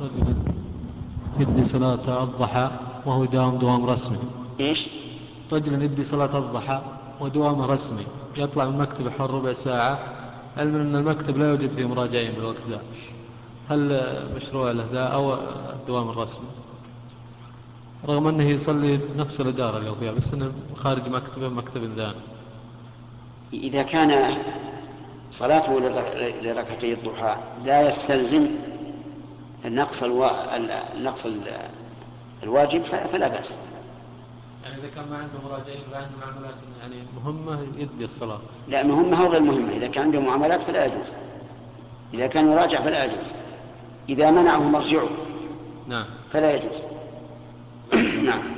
رجل يدي صلاة الضحى وهو داوم دوام رسمي. ايش؟ رجل يدي صلاة الضحى ودوامه رسمي، يطلع من المكتب حوالي ربع ساعة، علما ان المكتب لا يوجد فيه مراجعين بالوقت ذا. هل مشروع له ذا او الدوام الرسمي؟ رغم انه يصلي نفس الاداره اللي هو فيها، بس انه خارج مكتبه مكتب ثاني. اذا كان صلاته لركعتي الضحى لا يستلزم النقص الواجب فلا باس. يعني اذا كان ما عنده مراجعين ولا عنده معاملات يعني مهمه يؤدي الصلاه. لا، مهمه او غير مهمه، اذا كان عنده معاملات فلا يجوز. اذا كان يراجع فلا يجوز. اذا منعه مرجعه. نعم. فلا يجوز. نعم.